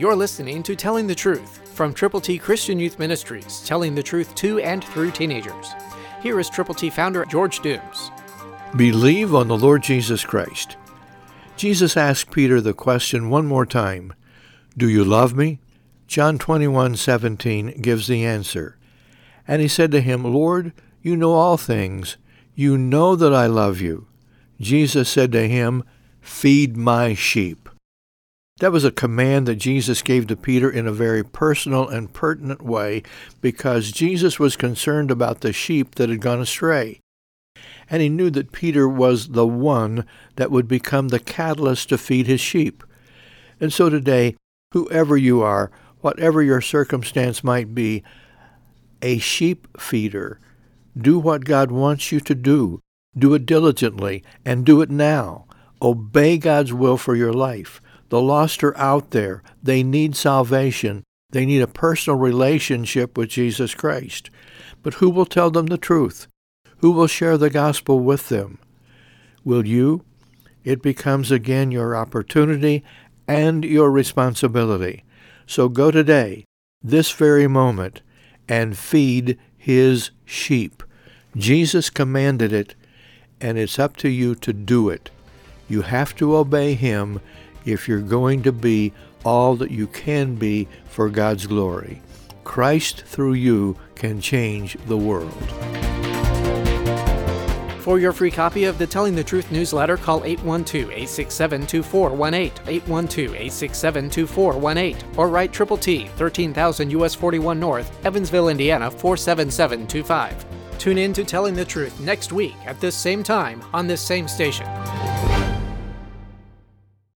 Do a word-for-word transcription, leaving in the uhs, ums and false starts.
You're listening to Telling the Truth from Triple T Christian Youth Ministries, telling the truth to and through teenagers. Here is Triple T founder George Dooms. Believe on the Lord Jesus Christ. Jesus asked Peter the question one more time, "Do you love me?" John twenty-one seventeen gives the answer. And he said to him, "Lord, you know all things. You know that I love you." Jesus said to him, "Feed my sheep." That was a command that Jesus gave to Peter in a very personal and pertinent way because Jesus was concerned about the sheep that had gone astray. And he knew that Peter was the one that would become the catalyst to feed his sheep. And so today, whoever you are, whatever your circumstance might be, a sheep feeder, do what God wants you to do. Do it diligently, and do it now. Obey God's will for your life. The lost are out there. They need salvation. They need a personal relationship with Jesus Christ. But who will tell them the truth? Who will share the gospel with them? Will you? It becomes again your opportunity and your responsibility. So go today, this very moment, and feed his sheep. Jesus commanded it, and it's up to you to do it. You have to obey him if you're going to be all that you can be for God's glory. Christ through you can change the world. For your free copy of the Telling the Truth newsletter, call eight one two, eight six seven, two four one eight, eight one two, eight six seven, two four one eight, or write Triple T, thirteen thousand U S forty-one North, Evansville, Indiana, four seven seven two five. Tune in to Telling the Truth next week at this same time on this same station.